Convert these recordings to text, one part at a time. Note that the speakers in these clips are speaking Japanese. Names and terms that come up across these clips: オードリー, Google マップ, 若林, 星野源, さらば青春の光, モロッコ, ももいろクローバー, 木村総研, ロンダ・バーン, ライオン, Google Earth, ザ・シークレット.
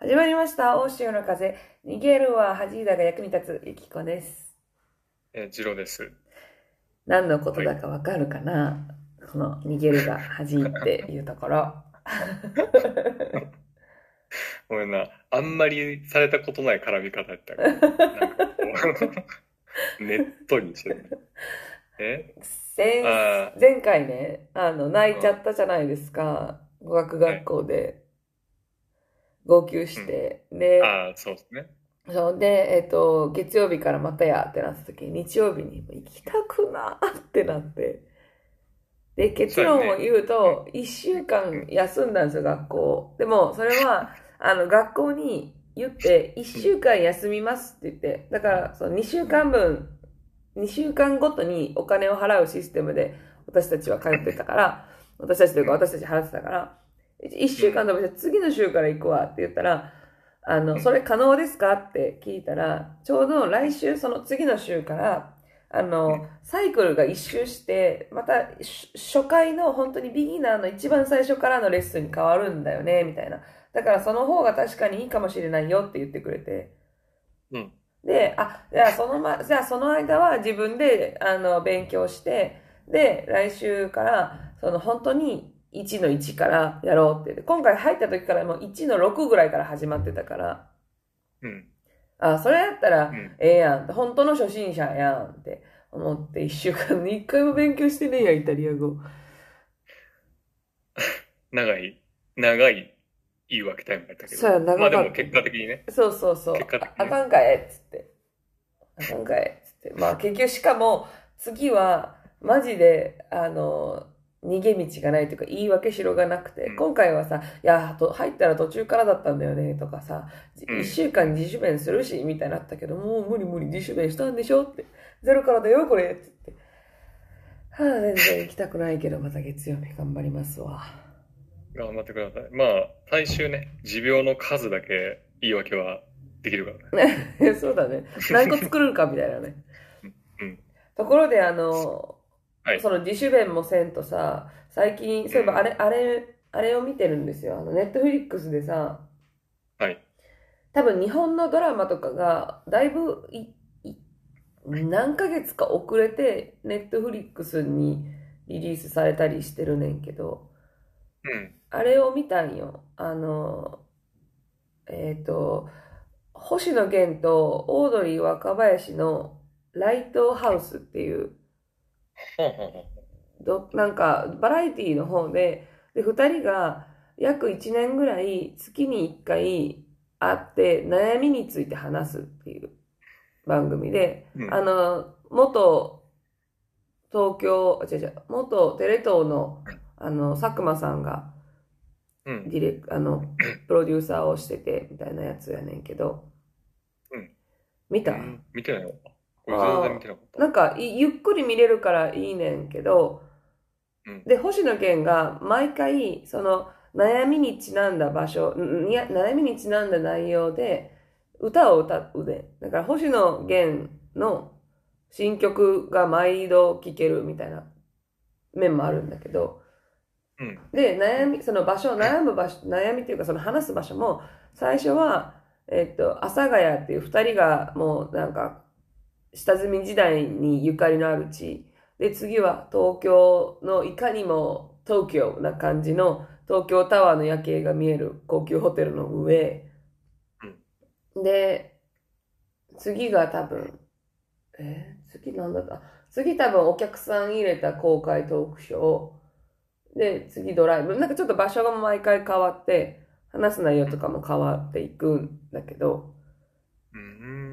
始まりました。欧州の風。逃げるは恥だが役に立つ。ゆきこです。ジロです。何のことだかわかるかな、はい、この逃げるが恥っていうところ。ごめんな。あんまりされたことない絡み方やったから。なんかネットにしてる。前回ね、泣いちゃったじゃないですか。語学学校で。はい、号泣して、うん、で、そうですね。そうで、月曜日からまたやってなった時、日曜日に行きたくなーってなって、で、結論を言うと、1週間休んだんですよ、学校。でも、それは、学校に言って、1週間休みますって言って、だから、その2週間ごとにお金を払うシステムで、私たち払ってたから、1週間とか次の週から行くわって言ったら、それ可能ですかって聞いたら、ちょうど来週その次の週から、サイクルが一周して、また初回の本当にビギナーの一番最初からのレッスンに変わるんだよね、みたいな。だからその方が確かにいいかもしれないよって言ってくれて。うん。で、じゃあその間は自分で、勉強して、で、来週から、本当に、1の1からやろうって。今回入った時からもう1の6ぐらいから始まってたから。うん。それやったら、ええやんって。本当の初心者やんって思って、1週間に1回も勉強してねえや、イタリア語。長い言い訳タイムだったけど。そうや、長かった。まあでも結果的にね。そうそうそう。結果的にね、あかんかえっつって。まあ結局しかも、次は、マジで、逃げ道がないというか、言い訳しろがなくて、今回はさ、いや、入ったら途中からだったんだよね、とかさ、1週間自主勉するし、みたいになったけど、もう無理、自主勉したんでしょって、ゼロからだよ、これ、つって。全然行きたくないけど、また月曜日頑張りますわ。頑張ってください。まあ、最終ね、持病の数だけ言い訳はできるからね。そうだね。何個作れるか、みたいなね。うん、ところで、はい、その自主弁もせんとさ、最近、そういえばあれを見てるんですよ。ネットフリックスでさ、はい。多分日本のドラマとかが、だいぶ何ヶ月か遅れて、ネットフリックスにリリースされたりしてるねんけど、うん。あれを見たんよ。星野源とオードリー若林のライトハウスっていう、なんかバラエティの方で2人が約1年ぐらい月に1回会って悩みについて話すっていう番組で、うん、元テレ東の、佐久間さんがプロデューサーをしててみたいなやつやねんけど、うん、見てないよ。なんかゆっくり見れるからいいねんけど、うん、で星野源が毎回その悩みにちなんだ悩みにちなんだ内容で歌を歌うで、だから星野源の新曲が毎度聴けるみたいな面もあるんだけど、うん、で悩みっていうかその話す場所も最初は阿佐ヶ谷っていう2人がもうなんか下積み時代にゆかりのある地で、次は東京のいかにも東京な感じの東京タワーの夜景が見える高級ホテルの上、うん、で次が多分次多分お客さん入れた公開トークショーで、次ドライブ、なんかちょっと場所が毎回変わって話す内容とかも変わっていくんだけど、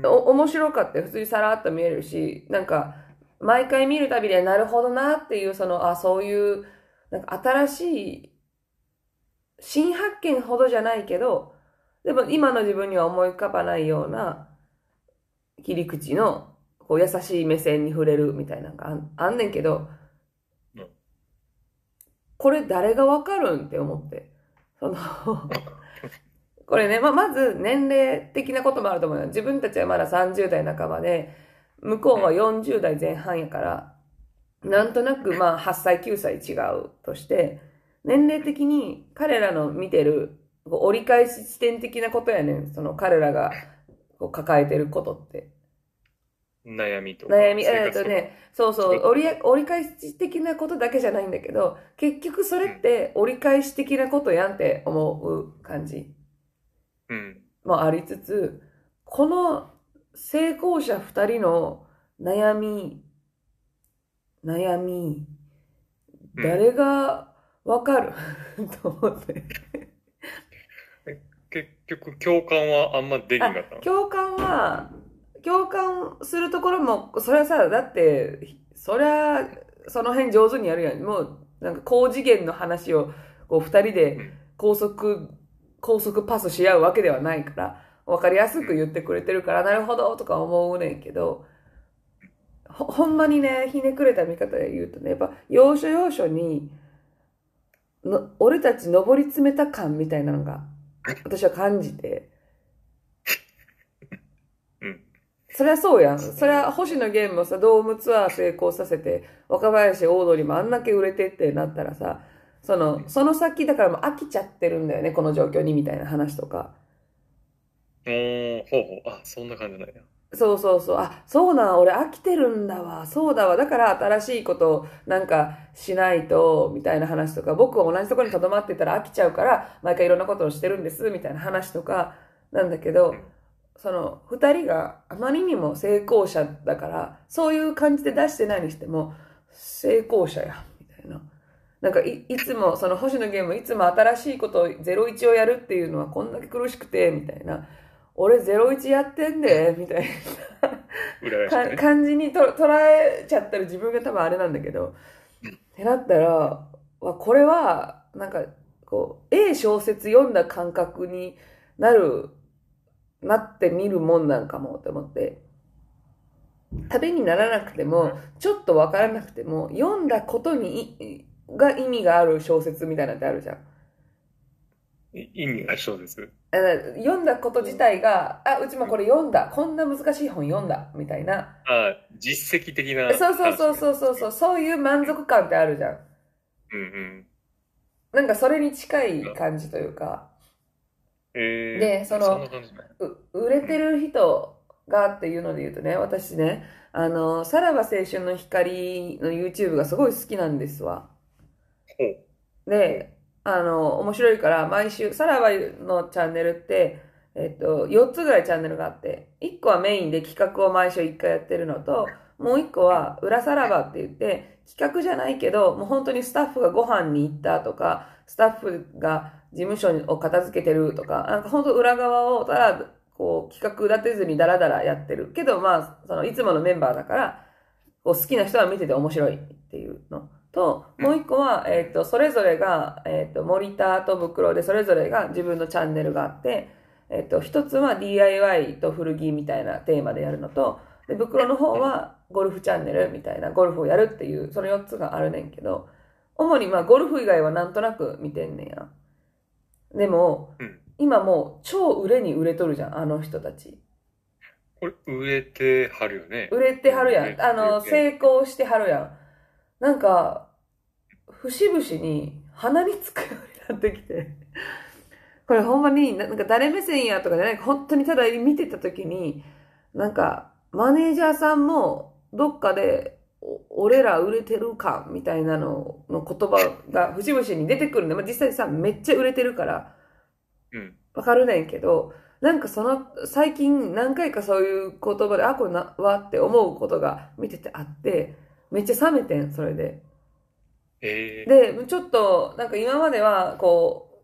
面白かったよ。普通にさらっと見えるし、なんか、毎回見るたびで、なるほどなっていう、そういう、なんか新しい、新発見ほどじゃないけど、でも今の自分には思い浮かばないような切り口の、優しい目線に触れるみたいなのがあんねんけど、これ誰がわかるんって思って、これね、まず年齢的なこともあると思うよ。自分たちはまだ30代半ばで、向こうは40代前半やから、なんとなく8歳、9歳違うとして、年齢的に彼らの見てる折り返し地点的なことやねん。その彼らがこう抱えてることって。悩みとか。悩み、ね、そうそう、折り返し的なことだけじゃないんだけど、結局それって折り返し的なことやんって思う感じ。うん。もありつつ、この成功者二人の悩み、誰がわかる、うん、と思って。結局共感はあんまできなかったの？共感するところも、それはさ、だって、そりゃ、その辺上手にやるやん。もう、なんか高次元の話を、こう二人で高速パスし合うわけではないから、わかりやすく言ってくれてるから、なるほど、とか思うねんけど、ほんまにね、ひねくれた見方で言うとね、やっぱ、要所要所に、俺たち登り詰めた感みたいなのが、私は感じて、そりゃそうやん。そりゃ星野源もさ、ドームツアー成功させて、若林オードリーもあんだけ売れてってなったらさ、その先だからもう飽きちゃってるんだよね、この状況にみたいな話とか。ほう、あ、そんな感じなんや。そう、あ、そうなん、俺飽きてるんだわ、そうだわ、だから新しいことをなんかしないと、みたいな話とか、僕は同じところに留まってたら飽きちゃうから、毎回いろんなことをしてるんです、みたいな話とか、なんだけど、その二人があまりにも成功者だから、そういう感じで出してないにしても、成功者や、みたいな。なんか いつも、その星野源もいつも新しいことを01をやるっていうのはこんだけ苦しくて、みたいな。俺01やってんで、みたいな、ね、感じに捉えちゃったら自分が多分あれなんだけど。ってなったら、これは、なんか、こう、小説読んだ感覚になってみるもんなんかもって思って、食べにならなくても、ちょっとわからなくても、読んだことにが意味がある小説みたいなのってあるじゃん。意味が小説。読んだこと自体が、あ、うちもこれ読んだ、こんな難しい本読んだみたいな。あ、実績的な。そう、そういう満足感ってあるじゃん。うんうん。なんかそれに近い感じというか。で、売れてる人がっていうので言うとね、私ね、さらば青春の光の YouTube がすごい好きなんですわ。で、面白いから毎週、さらばのチャンネルって、4つぐらいチャンネルがあって、1個はメインで企画を毎週1回やってるのと、もう1個は裏さらばって言って、企画じゃないけど、もう本当にスタッフがご飯に行ったとか、スタッフが事務所を片付けてるとか、なんか本当裏側をただ、こう、企画立てずにダラダラやってる。けど、まあ、いつものメンバーだから、こう好きな人は見てて面白いっていうの。と、もう一個は、それぞれが、森田と袋でそれぞれが自分のチャンネルがあって、一つは DIY と古着みたいなテーマでやるのと、で、袋の方はゴルフチャンネルみたいな、ゴルフをやるっていう、その4つがあるねんけど、主にまあ、ゴルフ以外はなんとなく見てんねんや。でも、今もう超売れに売れとるじゃん、あの人たち。これ、売れてはるよね。売れてはるやん。成功してはるやん。なんか、節々に鼻につくようになってきて。これほんまに、なんか誰目線やとかじゃないか、本当にただ見てたときに、なんか、マネージャーさんも、どっかで、俺ら売れてるかみたいなの言葉が節々に出てくるんで、まあ、実際さ、めっちゃ売れてるから、わかるねんけど、なんか最近何回かそういう言葉で、あ、これな、わって思うことが見ててあって、めっちゃ冷めてん、それで。で、ちょっと、なんか今までは、こ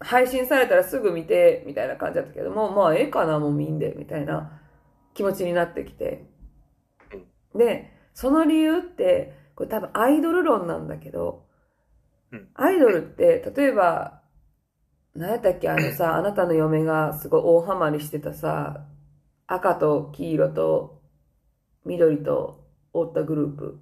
う、配信されたらすぐ見て、みたいな感じだったけども、まあ、かな、もう見んで、みたいな気持ちになってきて。で、その理由って、これ多分アイドル論なんだけど、アイドルって、例えば、何やったっけ、あなたの嫁がすごい大ハマりしてたさ、赤と黄色と緑とおったグループ。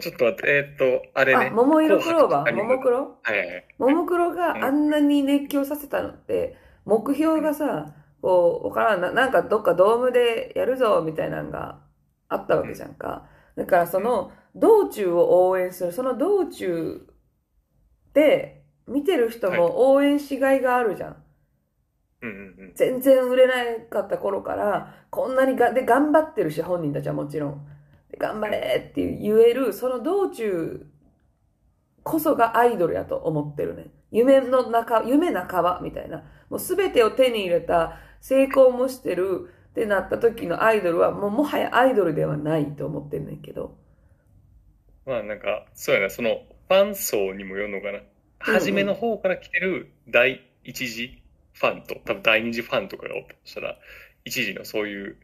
ちょっと待って、あれね。あ、ももいろクローバー、ももクロ、はい。ももクロがあんなに熱狂させたのって、目標がさ、こう、わからんな、なんかどっかドームでやるぞ、みたいなのが、あったわけじゃんか。だからその道中を応援する、その道中で見てる人も応援しがいがあるじゃん。うんうんうん、全然売れなかった頃から、こんなにで頑張ってるし、本人たちはもちろん。頑張れって言える、その道中こそがアイドルやと思ってるね。夢半ばみたいな。もう全てを手に入れた、成功もしてるってなった時のアイドルは、もはやアイドルではないと思ってんねんけど。まあなんか、そうやな、そのファン層にもよるのかな。初めの方から来てる第一次ファンと、多分第二次ファンとかがおったとしたら、一次のそういう、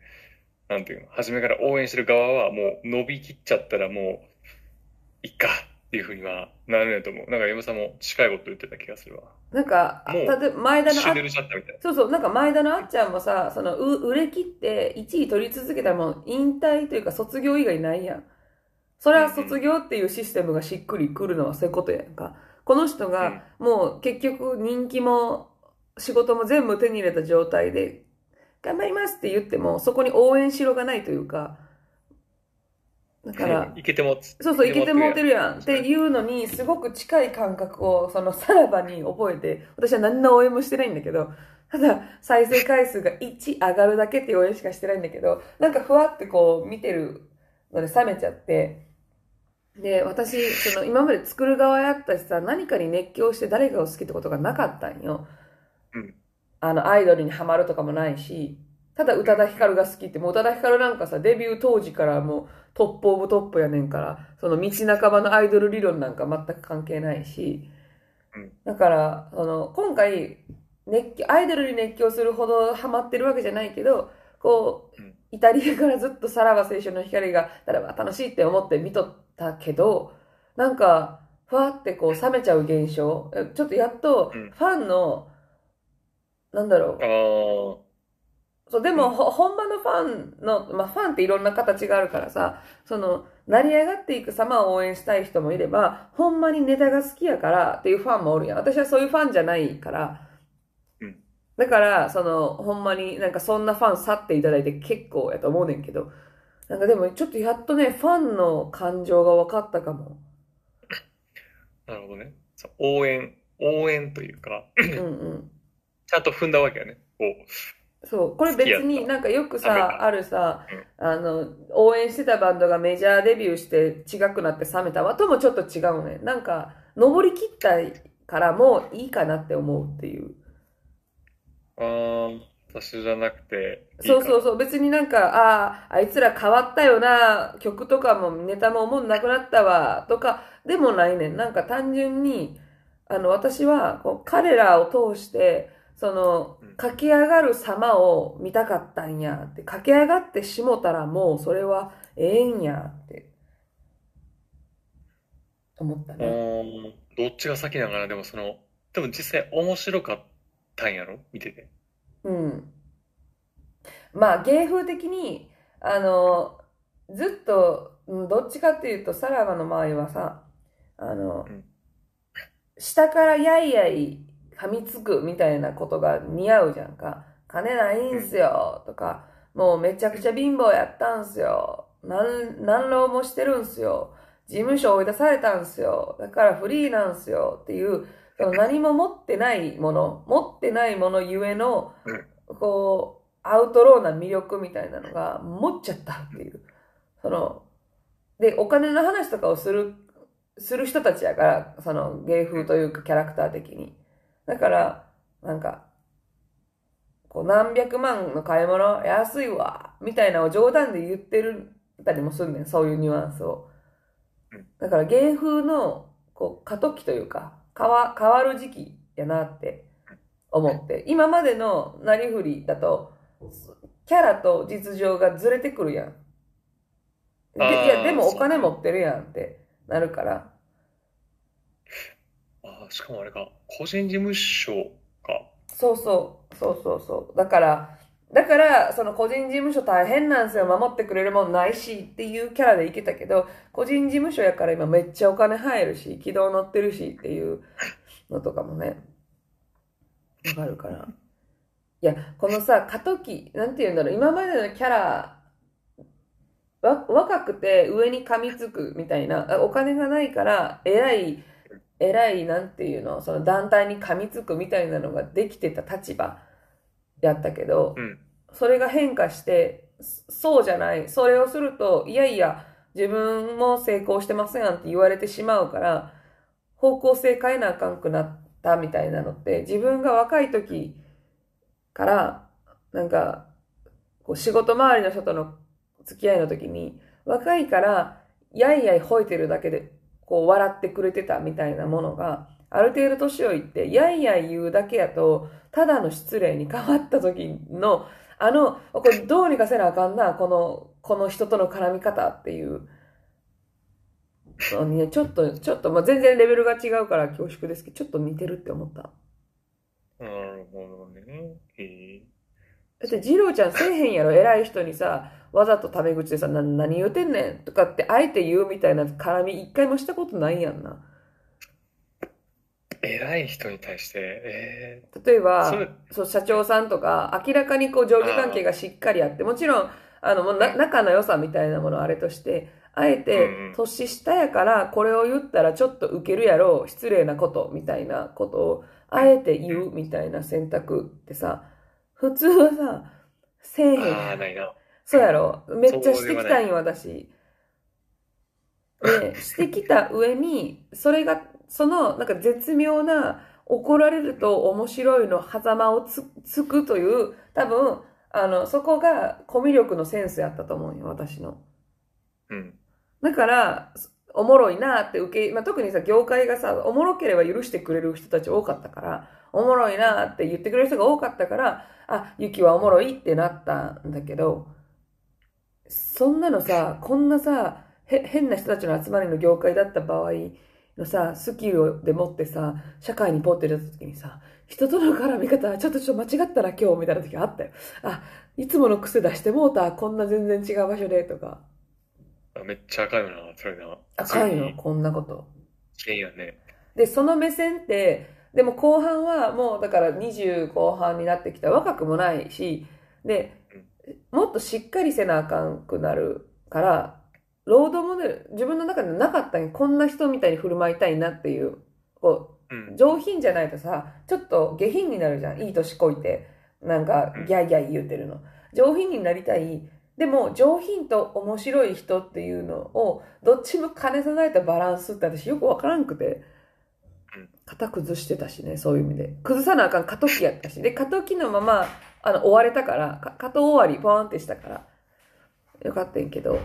なんていうの、初めから応援してる側はもう伸びきっちゃったらもう、いっかっていうふうにはなるんやと思う。なんか山さんも近いこと言ってた気がするわ。なんか、もう前田のシンデレラちゃったみたいな。そうそう、なんか前田のあっちゃんもさ、その売れ切って1位取り続けたらもう引退というか卒業以外ないやん。それは卒業っていうシステムがしっくりくるのはそういうことやんか。この人がもう結局人気も仕事も全部手に入れた状態で頑張りますって言ってもそこに応援しろがないというか、だからいけてもってるやんっていうのにすごく近い感覚をそのさらばに覚えて、私は何の応援もしてないんだけど、ただ再生回数が1上がるだけっていう応援しかしてないんだけど、なんかふわってこう見てるので冷めちゃって、で私その今まで作る側やったしさ、何かに熱狂して誰かを好きってことがなかったんよ。アイドルにハマるとかもないし、ただ宇多田ヒカルが好きって、もう宇多田ヒカルなんかさ、デビュー当時からもうトップオブトップやねんから、その道半ばのアイドル理論なんか全く関係ないし、だから、今回、アイドルに熱狂するほどハマってるわけじゃないけど、こう、イタリアからずっとさらば青春の光が、だらば楽しいって思って見とったけど、なんか、ふわってこう冷めちゃう現象、ちょっとやっと、ファンの、なんだろう。そう、でも、本場のファンの、まあ、ファンっていろんな形があるからさ、成り上がっていく様を応援したい人もいれば、ほんまにネタが好きやからっていうファンもおるやん。私はそういうファンじゃないから。だから、ほんまになんかそんなファン去っていただいて結構やと思うねんけど、なんかでも、ちょっとやっとね、ファンの感情が分かったかも。なるほどね。応援というか。うんうん。ちゃんと踏んだわけやね。そう。これ別になんかよくさ、あるさ、応援してたバンドがメジャーデビューして違くなって冷めたわともちょっと違うね。なんか、登り切ったからもういいかなって思うっていう。私じゃなくてそうそうそう。別になんか、あいつら変わったよな、曲とかもネタも思んなくなったわ、とか、でもないね。なんか単純に、私はこう彼らを通して、駆け上がる様を見たかったんやって、駆け上がってしもたらもうそれはええんやって思ったね。どっちが先ながら、でもでも実際面白かったんやろ見てて。うん。まあ芸風的に、ずっと、どっちかっていうと、さらばの場合はさ、下からやいやい、噛みつくみたいなことが似合うじゃんか。金ないんすよとか、もうめちゃくちゃ貧乏やったんすよ。何浪もしてるんすよ。事務所追い出されたんすよ。だからフリーなんすよっていう、何も持ってないものゆえの、こう、アウトローな魅力みたいなのが持っちゃったっていう。で、お金の話とかをする人たちやから、芸風というかキャラクター的に。だから、なんか、こう何百万の買い物、安いわ、みたいなのを冗談で言ってるたりもすんねん、そういうニュアンスを。だから、芸風の、こう、過渡期というか、変わる時期やなって思って、今までのなりふりだと、キャラと実情がずれてくるやん。でもお金持ってるやんってなるから。しかもあれか、個人事務所か。そうそう。だから、個人事務所大変なんですよ。守ってくれるもんないしっていうキャラでいけたけど、個人事務所やから今めっちゃお金入るし、軌道乗ってるしっていうのとかもね。わかるかな。いや、このさ、過渡期、なんて言うんだろう、今までのキャラ、若くて上に噛みつくみたいな、お金がないから、偉い、偉いなんていうの、その団体に噛みつくみたいなのができてた立場やったけど、うん、それが変化してそうじゃない、それをするといやいや自分も成功してませんやんって言われてしまうから方向性変えなあかんくなったみたいなのって、自分が若い時からなんかこう仕事周りの人との付き合いの時に若いからやいやい吠えてるだけでこう笑ってくれてたみたいなものが、ある程度年をいってやいやい言うだけやとただの失礼に変わった時のこれどうにかせなあかんな、この人との絡み方っていうのに、ね、ちょっと、まあ、全然レベルが違うから恐縮ですけど、ちょっと似てるって思った。なるほどね。だって二郎ちゃんせえへんやろ、偉い人にさわざとタメ口でさ何言うてんねんとかってあえて言うみたいな絡み一回もしたことないやんな。偉い人に対して、例えばそう社長さんとか明らかにこう上下関係がしっかりあって、もちろんもう仲の良さみたいなものあれとして、あえて、うん、年下やからこれを言ったらちょっとウケるやろう、失礼なことみたいなことをあえて言うみたいな選択ってさ、普通はさせえへん。ああ、ないな。そうやろ、めっちゃしてきたんよ私。でしてきた上にそれがそのなんか絶妙な怒られると面白いの狭間をつくという多分そこがコミュ力のセンスやったと思うよ私の。うん。だからおもろいなってまあ、特にさ業界がさおもろければ許してくれる人たち多かったから。おもろいなって言ってくれる人が多かったから、あ、ユキはおもろいってなったんだけど、そんなのさこんなさ変な人たちの集まりの業界だった場合のさスキルでもってさ社会にポッて出た時にさ、人との絡み方ちょっと間違ったら今日みたいな時あったよ。あ、いつもの癖出してもうた、こんな全然違う場所でとか。めっちゃ赤いなそれな。赤いのこんなこと。いいよね。でその目線って。でも後半はもうだから20後半になってきた、若くもないしでもっとしっかりせなあかんくなるから、ロードモデル自分の中でなかったん、こんな人みたいに振る舞いたいなっていう、こう上品じゃないとさちょっと下品になるじゃん、いい年こいてなんかギャーギャー言うてるの。上品になりたい、でも上品と面白い人っていうのをどっちも兼ね備えたバランスって私よくわからんくて、型崩してたしね、そういう意味で崩さなあかん過渡期やったし、で過渡期のまま終われたから、過渡終わりポーンってしたからよかったんけど、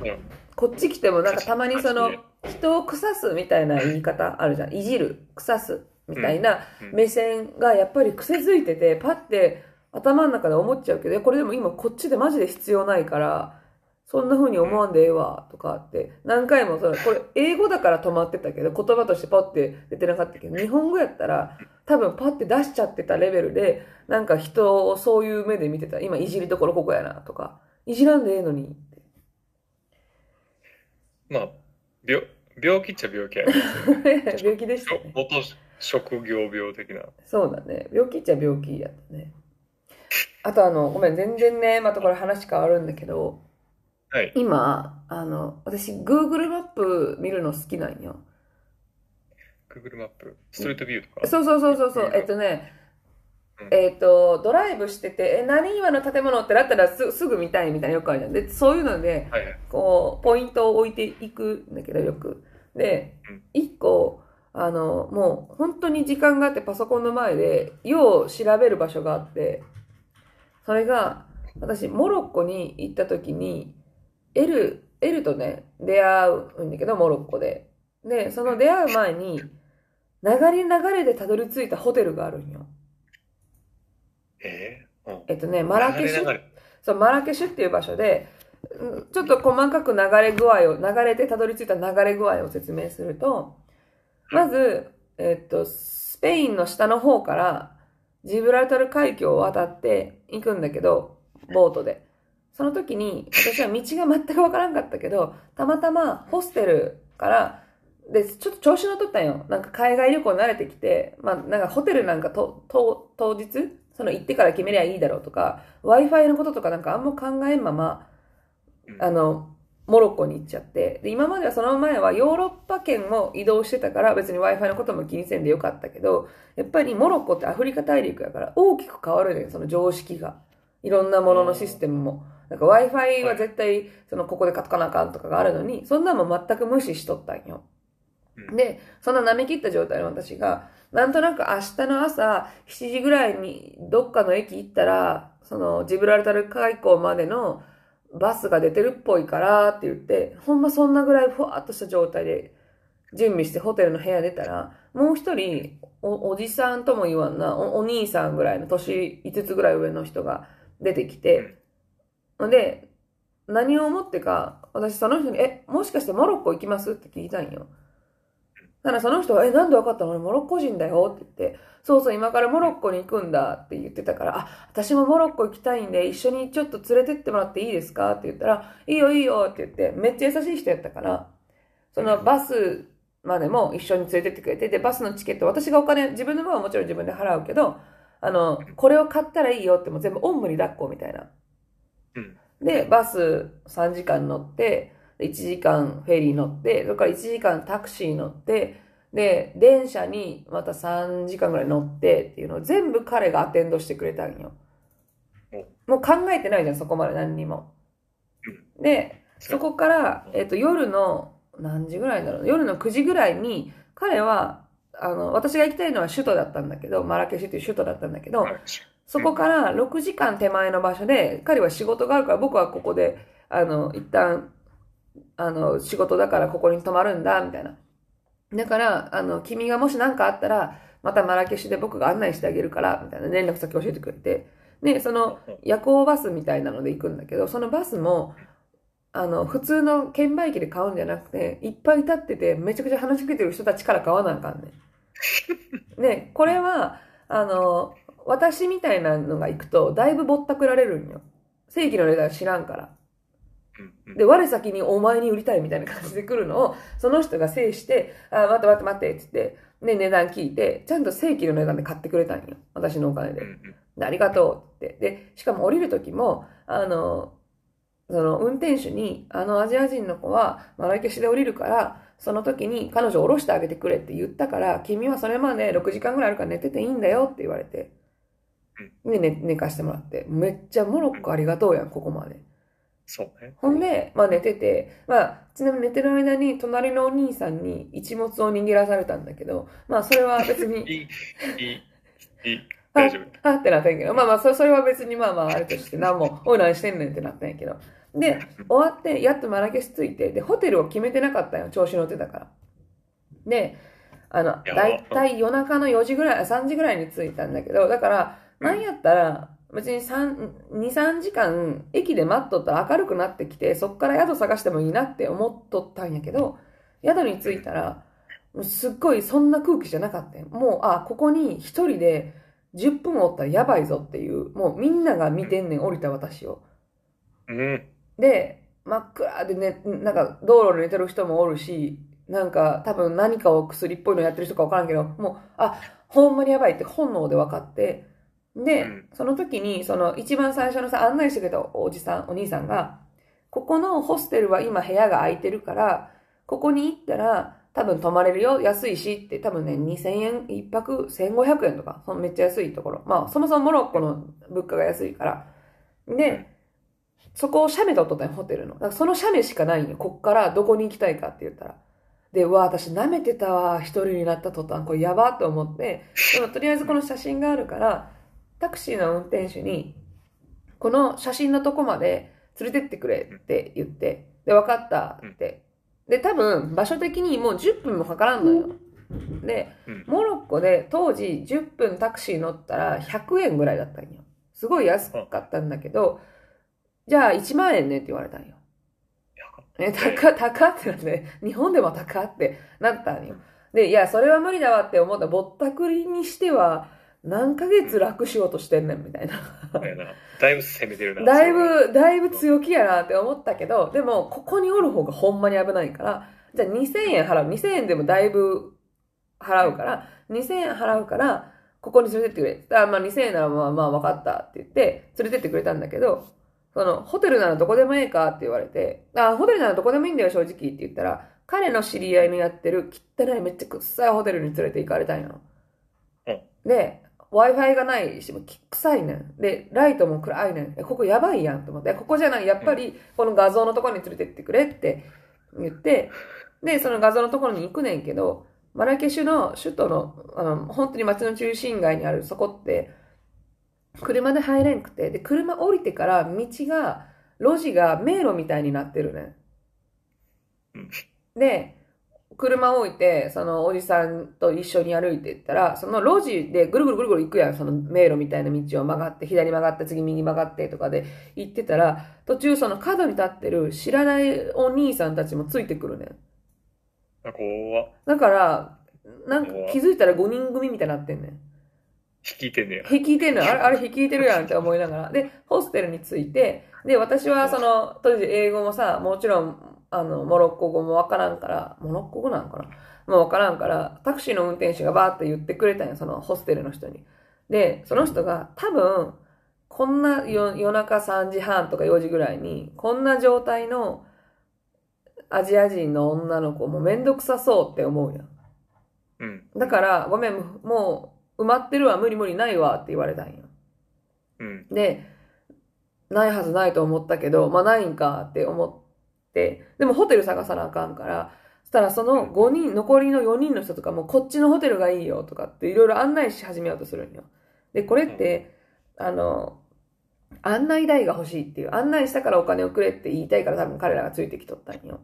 こっち来てもなんかたまにその人を腐すみたいな言い方あるじゃん、いじる、腐すみたいな目線がやっぱり癖づいてて、パッて頭の中で思っちゃうけど、これでも今こっちでマジで必要ないからそんな風に思わんでええわとかって何回もこれ英語だから止まってたけど言葉としてパッて出てなかったけど、日本語やったら多分パッて出しちゃってたレベルでなんか人をそういう目で見てた、今いじりどころここやなとか、いじらんでええのに。まあ病気っちゃ病気やね病気でしたね、元職業病的な。そうだね、病気っちゃ病気やったね。あとごめん全然ね、またこれ話変わるんだけど、はい、今私 Google マップ見るの好きなんよ。 Google マップストリートビューとか。そうドライブしてて何今の建物ってなったらすぐ見たいみたいな、よくあるじゃん。でそういうので、はいはい、こうポイントを置いていくんだけどよくで、1個もう本当に時間があってパソコンの前でよう調べる場所があって、それが私モロッコに行った時にエルとね出会うんだけど、モロッコで。でその出会う前に流れでたどり着いたホテルがあるんよ。マラケシュっていう場所で、ちょっと細かく流れてたどり着いた流れ具合を説明すると、まずスペインの下の方からジブラルタル海峡を渡っていくんだけどボートで。その時に私は道が全くわからんかったけど、たまたまホステルからでちょっと調子乗っとったんよ。なんか海外旅行慣れてきて、まあなんかホテルなんか当日その行ってから決めりゃいいだろうとか Wi-Fi のこととかなんかあんま考えんままモロッコに行っちゃって、で、今まではその前はヨーロッパ圏を移動してたから別に Wi-Fi のことも気にせんでよかったけど、やっぱりモロッコってアフリカ大陸やから大きく変わるね、その常識が。いろんなもののシステムも。なんか Wi-Fi は絶対、そのここで買っとかなあかんとかがあるのに、そんなもん全く無視しとったんよ。で、そんな舐め切った状態の私が、なんとなく明日の朝7時ぐらいにどっかの駅行ったら、そのジブラルタル海溝までのバスが出てるっぽいからって言って、ほんまそんなぐらいふわっとした状態で準備してホテルの部屋出たら、もう一人おじさんとも言わんな、お兄さんぐらいの年5つぐらい上の人が出てきて、で、何を思ってか、私その人に、もしかしてモロッコ行きますって聞いたんよ。だからその人は、なんでわかったの？俺モロッコ人だよって言って、そうそう、今からモロッコに行くんだって言ってたから、私もモロッコ行きたいんで一緒にちょっと連れてってもらっていいですかって言ったら、いいよいいよって言って、めっちゃ優しい人やったから、そのバスまでも一緒に連れてってくれて、で、バスのチケット、私がお金、自分の分はもちろん自分で払うけど、これを買ったらいいよってもう全部おんぶに抱っこみたいな。で、バス3時間乗って、1時間フェリー乗って、それから1時間タクシー乗って、で、電車にまた3時間ぐらい乗ってっていうのを全部彼がアテンドしてくれたんよ。もう考えてないじゃん、そこまで何にも。で、そこから、夜の何時ぐらいだろう、夜の9時ぐらいに、彼は、私が行きたいのは首都だったんだけど、マラケシュという首都だったんだけど、そこから6時間手前の場所で、彼は仕事があるから僕はここで、一旦、仕事だからここに泊まるんだ、みたいな。だから、君がもし何かあったら、またマラケシュで僕が案内してあげるから、みたいな連絡先教えてくれて。で、その夜行バスみたいなので行くんだけど、そのバスも、普通の券売機で買うんじゃなくて、いっぱい立ってて、めちゃくちゃ話しかけてる人たちから買わなあかんねん。で、これは、私みたいなのが行くと、だいぶぼったくられるんよ。正規の値段知らんから。で、我先にお前に売りたいみたいな感じで来るのを、その人が制して、待って待って待ってって言って、ね、値段聞いて、ちゃんと正規の値段で買ってくれたんよ。私のお金で。で、ありがとうって。で、しかも降りる時も、運転手に、アジア人の子は、マラケシュで降りるから、その時に彼女を降ろしてあげてくれって言ったから、君はそれまで6時間ぐらいあるから寝てていいんだよって言われて、で、寝かしてもらって、めっちゃモロッコありがとうやん、ここまで。そうね。ほんで、まあ寝てて、まあ、ちなみに寝てる間に隣のお兄さんに一物を握らされたんだけど、まあそれは別に。大丈夫。はってなったんやけど、まあまあ、それは別にまあまああれとして、何も、おい何してんねんってなったんやけど。で、終わって、やっとマラケシュ着いて、で、ホテルを決めてなかったんよ、調子乗ってたから。で、だいたい夜中の4時ぐらい、3時ぐらいに着いたんだけど、だから、なんやったら、別に2、3時間駅で待っとったら明るくなってきて、そっから宿探してもいいなって思っとったんやけど、宿に着いたら、すっごいそんな空気じゃなかったよ。もう、ここに一人で10分おったらやばいぞっていう、もうみんなが見てんねん、降りた私を。で、真っ暗でね、なんか道路で寝てる人もおるし、なんか多分何かを薬っぽいのやってる人かわからんけど、もう、ほんまにやばいって本能で分かって、で、その時に、一番最初のさ、案内してくれたおじさん、お兄さんが、ここのホステルは今部屋が空いてるから、ここに行ったら、多分泊まれるよ、安いしって、多分ね、2000円、1泊1500円とか、めっちゃ安いところ。まあ、そもそもモロッコの物価が安いから。で、そこを写メ撮っとったんよ、ホテルの。だからその写メしかないんよ、こっからどこに行きたいかって言ったら。で、私舐めてたわ、一人になった途端、これやばと思って、でもとりあえずこの写真があるから、タクシーの運転手に、この写真のとこまで連れてってくれって言って、で、分かったって。で、多分、場所的にもう10分もかからんのよ。で、モロッコで当時10分タクシー乗ったら100円ぐらいだったんよ。すごい安かったんだけど、じゃあ1万円ねって言われたんよ。高ってなって、日本でも高ってなったんよ。で、いや、それは無理だわって思ったぼったくりにしては、何ヶ月楽しようとしてんねんみたいな。だいぶ攻めてるな。だいぶ強気やなって思ったけど、でも、ここにおる方がほんまに危ないから、じゃあ2000円払う。2000円でもだいぶ払うから、2000円払うから、ここに連れてってくれ。2000円ならまあまあ分かったって言って、連れてってくれたんだけど、その、ホテルならどこでもいいかって言われて、あ、ホテルならどこでもいいんだよ、正直って言ったら、彼の知り合いにやってる、汚いめっちゃ臭いホテルに連れて行かれたんやの。で、Wi-Fi がないし、もう臭いねん。で、ライトも暗いねん。ここやばいやんと思って、ここじゃない、やっぱり、この画像のところに連れてってくれって言って、で、その画像のところに行くねんけど、マラケシュの首都の、本当に街の中心街にあるそこって、車で入れんくて、で、車降りてから道が、路地が迷路みたいになってるね。で、車置いて、そのおじさんと一緒に歩いていったら、その路地でぐるぐるぐるぐる行くやん、その迷路みたいな道を曲がって、左曲がって、次右曲がってとかで行ってたら、途中その角に立ってる知らないお兄さんたちもついてくるね。怖っ。だから、なんか気づいたら5人組みたいになってんねん。引いてんねや。引いてんの。あれ引いてるやんって思いながら。で、ホステルに着いて、で、私はその、当時英語もさ、もちろん、モロッコ語もわからんから、モロッコ語なんかなもうわからんから、タクシーの運転手がバーって言ってくれたんや、そのホステルの人に。で、その人が、多分、こんな夜中3時半とか4時ぐらいに、こんな状態のアジア人の女の子もめんどくさそうって思うやん。うん。だから、ごめん、もう、埋まってるわ、無理無理ないわって言われたんや。うん。で、ないはずないと思ったけど、まあないんかって思って、でもホテル探さなあかんから、そしたらその5人、残りの4人の人とかもこっちのホテルがいいよとかっていろいろ案内し始めようとするんよ。で、これって、案内代が欲しいっていう、案内したからお金をくれって言いたいから多分彼らがついてきとったんよ。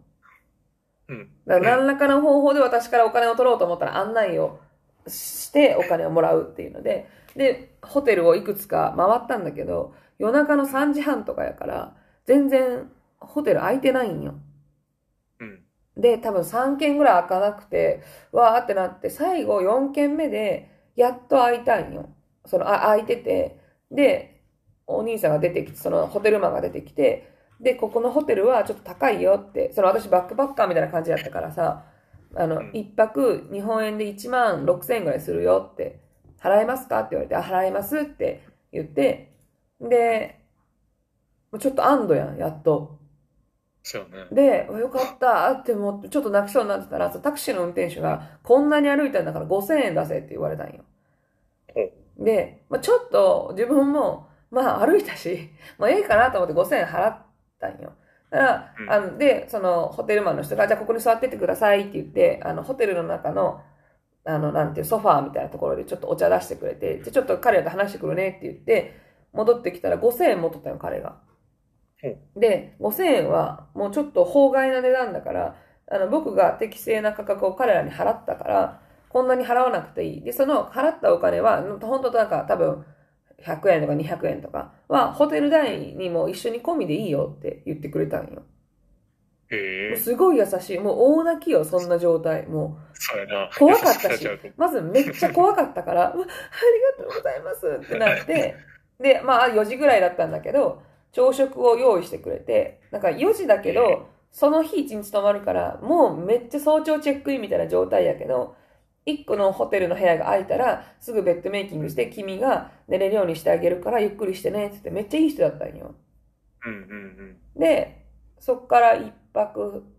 うん。だから何らかの方法で私からお金を取ろうと思ったら案内を、してお金をもらうっていうので、で、ホテルをいくつか回ったんだけど、夜中の3時半とかやから、全然ホテル空いてないんよ。うん。で、多分3軒ぐらい開かなくて、わーってなって、最後4軒目で、やっと空いたんよ。その、空いてて、で、お兄さんが出てきて、そのホテルマンが出てきて、で、ここのホテルはちょっと高いよって、その私バックパッカーみたいな感じだったからさ、一泊日本円で16,000円ぐらいするよって、払えますかって言われて、あ、払えますって言って、で、ちょっと安堵やん、やっと。そうね。で、よかったって思って、ちょっと泣きそうになってたら、タクシーの運転手が、こんなに歩いたんだから5,000円出せって言われたんよ。で、ちょっと自分も、まあ歩いたし、まあええかなと思って5,000円払ったんよ。だからで、その、ホテルマンの人が、じゃあここに座っててくださいって言って、ホテルの中の、なんていう、ソファーみたいなところでちょっとお茶出してくれて、じゃちょっと彼らと話してくるねって言って、戻ってきたら5,000円持っとったよ、彼が。で、5,000円は、もうちょっと法外な値段だから、僕が適正な価格を彼らに払ったから、こんなに払わなくていい。で、その、払ったお金は、本当なんか多分、100円とか200円とかは、ホテル代にも一緒に込みでいいよって言ってくれたんよ。もうすごい優しい。もう大泣きよ、そんな状態。もう、怖かったし、まずめっちゃ怖かったから、ありがとうございますってなって、で、まあ4時ぐらいだったんだけど、朝食を用意してくれて、なんか4時だけど、その日一日泊まるから、もうめっちゃ早朝チェックインみたいな状態やけど、1個のホテルの部屋が空いたら、すぐベッドメイキングして、君が寝れるようにしてあげるから、ゆっくりしてね、って言って、めっちゃいい人だったんよ。うんうんうん。で、そっから一泊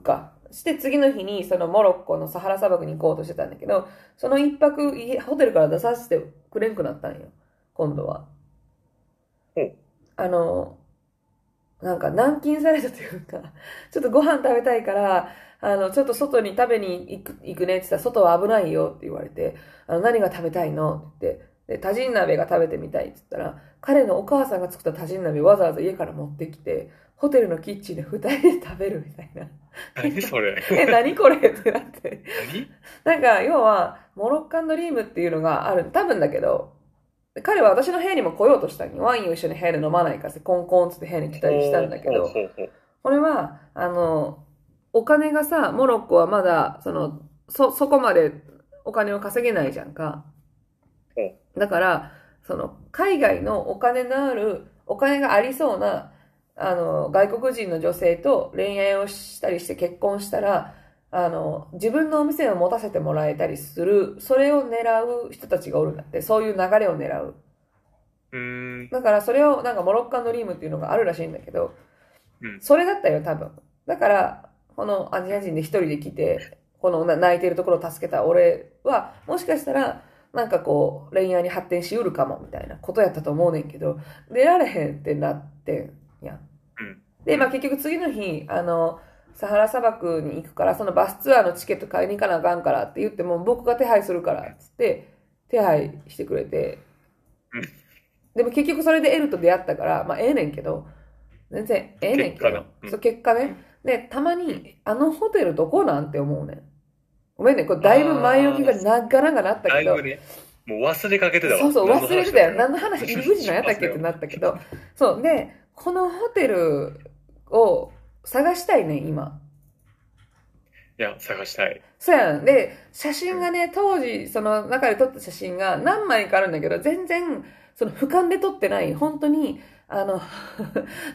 か。して、次の日に、そのモロッコのサハラ砂漠に行こうとしてたんだけど、その一泊、ホテルから出させてくれんくなったんよ。今度は。なんか軟禁されたというか、ちょっとご飯食べたいから、ちょっと外に食べに行くねって言ったら、外は危ないよって言われて、何が食べたいのって言って、で、タジン鍋が食べてみたいって言ったら、彼のお母さんが作ったタジン鍋わざわざ家から持ってきて、ホテルのキッチンで2人で食べるみたいな。何それ何これってなって。なんか、要は、モロッカンドリームっていうのがある、多分だけど、彼は私の部屋にも来ようとしたんに、ワインを一緒に部屋で飲まないからコンコンつって部屋に来たりしたんだけど、これは、お金がさ、モロッコはまだ、そこまでお金を稼げないじゃんか。だから、海外のお金がありそうな、外国人の女性と恋愛をしたりして結婚したら、自分のお店を持たせてもらえたりする、それを狙う人たちがおるんだって、そういう流れを狙う。だからそれをなんかモロッカンドリームっていうのがあるらしいんだけど、うん、それだったよ多分。だからこのアジア人で一人で来てこの泣いてるところを助けた俺はもしかしたらなんかこう恋愛に発展しうるかもみたいなことやったと思うねんけど、出られへんってなってんやん、うん、で、まあ、結局次の日サハラ砂漠に行くからそのバスツアーのチケット買いに行かなあかんからって言っても僕が手配するからっつって手配してくれて、うん、でも結局それでエルと出会ったからまあええねんけど、全然ええねんけど結果ね、うん、でたまにあのホテルどこなんて思うねん。ごめんね、これだいぶ前置きが長々なったけど、ね、もう忘れかけてたわ。そうそう忘れてたよ。何の話入り口なんやったっけってなったけど、そうでこのホテルを探したいね今。いや探したい。そうやん。で写真がね、当時その中で撮った写真が何枚かあるんだけど、全然その俯瞰で撮ってない、本当に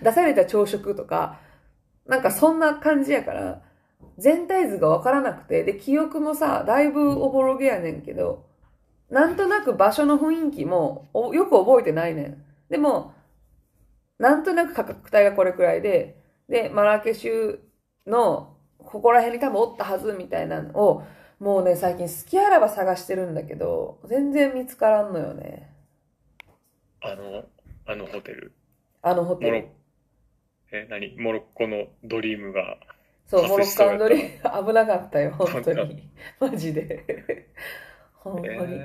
出された朝食とかなんかそんな感じやから全体図が分からなくて、で記憶もさだいぶおぼろげやねんけど、なんとなく場所の雰囲気もよく覚えてないねん。でもなんとなく価格帯がこれくらいで。で、マラケシュのここら辺に多分おったはずみたいなのを、もうね、最近好きあらば探してるんだけど、全然見つからんのよね。あのホテル。あのホテル。モロッコのドリームが。そう、モロッカンドリーム、危なかったよ、本当に。マジで。本当に。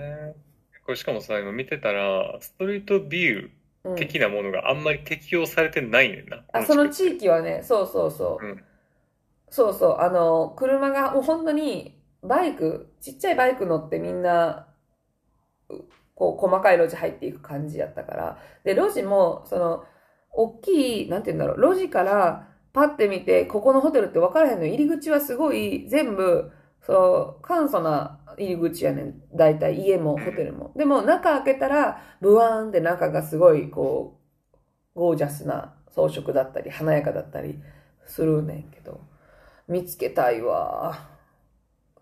これしかもさ、今見てたら、ストリートビュー。的なものがあんまり適用されてないねんな。あ、その地域はね、そうそうそう。うん、そうそう、車が、もう本当に、ちっちゃいバイク乗ってみんな、こう、細かい路地入っていく感じやったから。で、路地も、大きい、なんて言うんだろう、路地からパッて見て、ここのホテルって分からへんの。入り口はすごい、全部、簡素な入り口やねん。だいたい家もホテルも。でも中開けたら、ブワーンって中がすごいこう、ゴージャスな装飾だったり、華やかだったりするねんけど、見つけたいわ。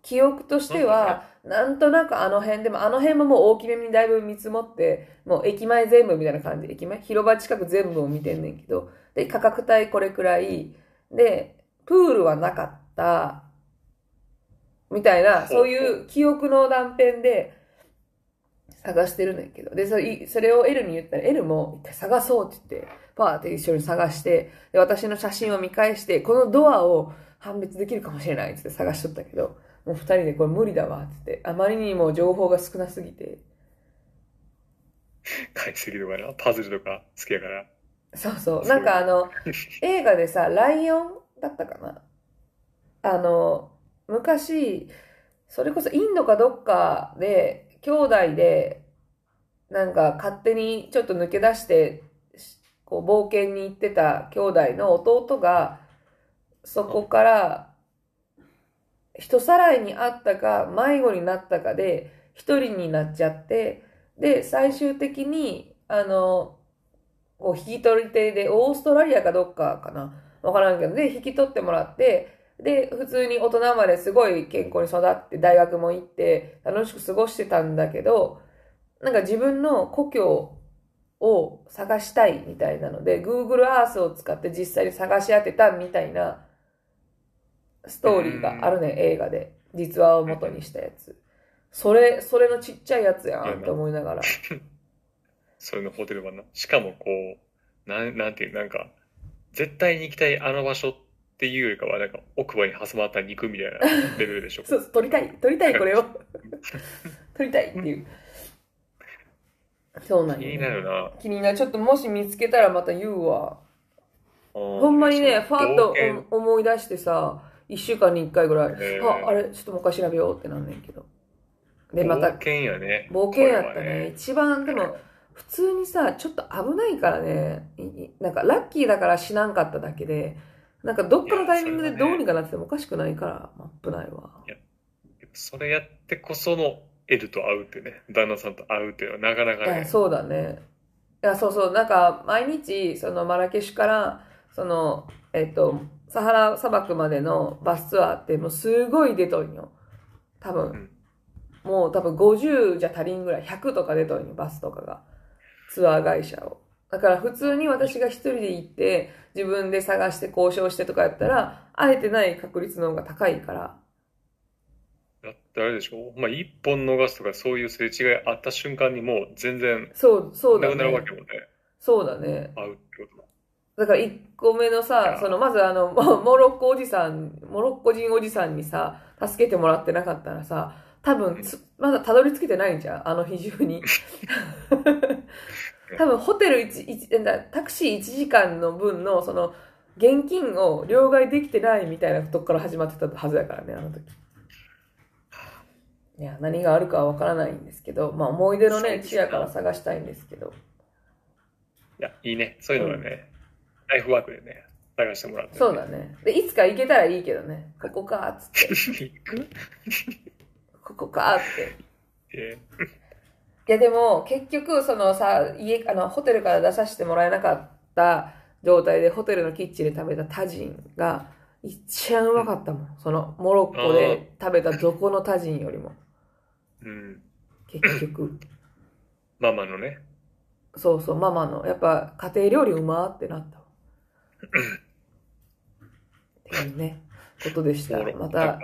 記憶としては、なんとなくあの辺、でもあの辺ももう大きめにだいぶ見積もって、もう駅前全部みたいな感じで、広場近く全部を見てんねんけど、で、価格帯これくらい、で、プールはなかった、みたいな、そういう記憶の断片で探してるんだけど。で、それをエルに言ったら、エルも一回探そうって言って、パーって一緒に探して、で、私の写真を見返して、このドアを判別できるかもしれないって探しとったけど、もう二人でこれ無理だわって言って、あまりにも情報が少なすぎて。解析とかな、パズルとか好きやから。そうそう。なんか映画でさ、ライオンだったかな。昔、それこそインドかどっかで、兄弟で、なんか勝手にちょっと抜け出して、こう冒険に行ってた兄弟の弟が、そこから、人さらいにあったか、迷子になったかで、一人になっちゃって、で、最終的に、こう引き取り手で、オーストラリアかどっかかな。わからんけど、で、引き取ってもらって、で、普通に大人まですごい健康に育って、大学も行って、楽しく過ごしてたんだけど、なんか自分の故郷を探したいみたいなので、Google Earth を使って実際に探し当てたみたいなストーリーがあるね、映画で。実話を元にしたやつ。それのちっちゃいやつやんって思いながら。それのホテルはな、しかもこう、なんていう、なんか、絶対に行きたいあの場所って、っていうよりかはなんか奥歯に挟まった肉みたいなレベルでしょ。そう撮りたいこれを撮りたいっていう。そうなんよ、ね。気になるちょっともし見つけたらまた言うわ。ほんまにねファンと思い出してさ1週間に1回ぐらい、あれちょっともう一回調べようってなんねんけど。でまた冒険やったね。一番でも普通にさちょっと危ないからね。なんかラッキーだから死なんかっただけで。なんかどっかのタイミングでどうにかなっててもおかしくないから、危ないわ。いや、それやってこそのエルと会うってね、旦那さんと会うっていうのはなかなかね。そうだね。いや、そうそう、なんか毎日、マラケシュから、サハラ砂漠までのバスツアーってもうすごい出とんよ。多分、もう多分50じゃ足りんぐらい、100とか出とんよ、バスとかが。ツアー会社を。だから普通に私が一人で行って、自分で探して交渉してとかやったら、会えてない確率の方が高いから。だってあれでしょ、まあ、一本逃すとかそういうすれ違いあった瞬間にもう全然なくなるわけもね。そうだね。会うってことだ。だから1個目のさ、そのまずモロッコ人おじさんにさ、助けてもらってなかったらさ、多分まだたどり着けてないんじゃん、あの日中に。多分ホテルタクシー1時間の分のその現金を両替できてないみたいなとこから始まってたはずだからね、あの時。いや、何があるかは分からないんですけど、まあ思い出のね、地やから探したいんですけど。いや、いいね、そういうのがね。ライフワークでね、探してもらって、ね。そうだね。で、いつか行けたらいいけどね。ここかーっつって。ここかーって。いや、でも、結局、そのさ、ホテルから出させてもらえなかった状態で、ホテルのキッチンで食べたタジンが、一番うまかったもん。その、モロッコで食べたどこのタジンよりも。うん。結局。ママのね。そうそう、ママの。やっぱ、家庭料理うまーってなった。っていうね、ことでした。また、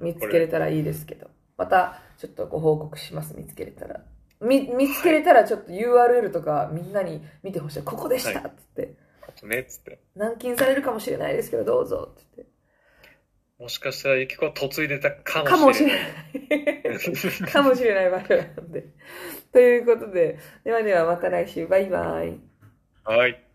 見つけれたらいいですけど、またちょっとご報告します、見つけれたら。見つけれたらちょっと URL とかみんなに見てほしい。ここでしたっつって。ここねっつって。軟禁されるかもしれないですけど、どうぞっつって。もしかしたら結構嫁いでたかもしれない。かもしれない場所なんで。ということで、ではまた来週、バイバイ。はい。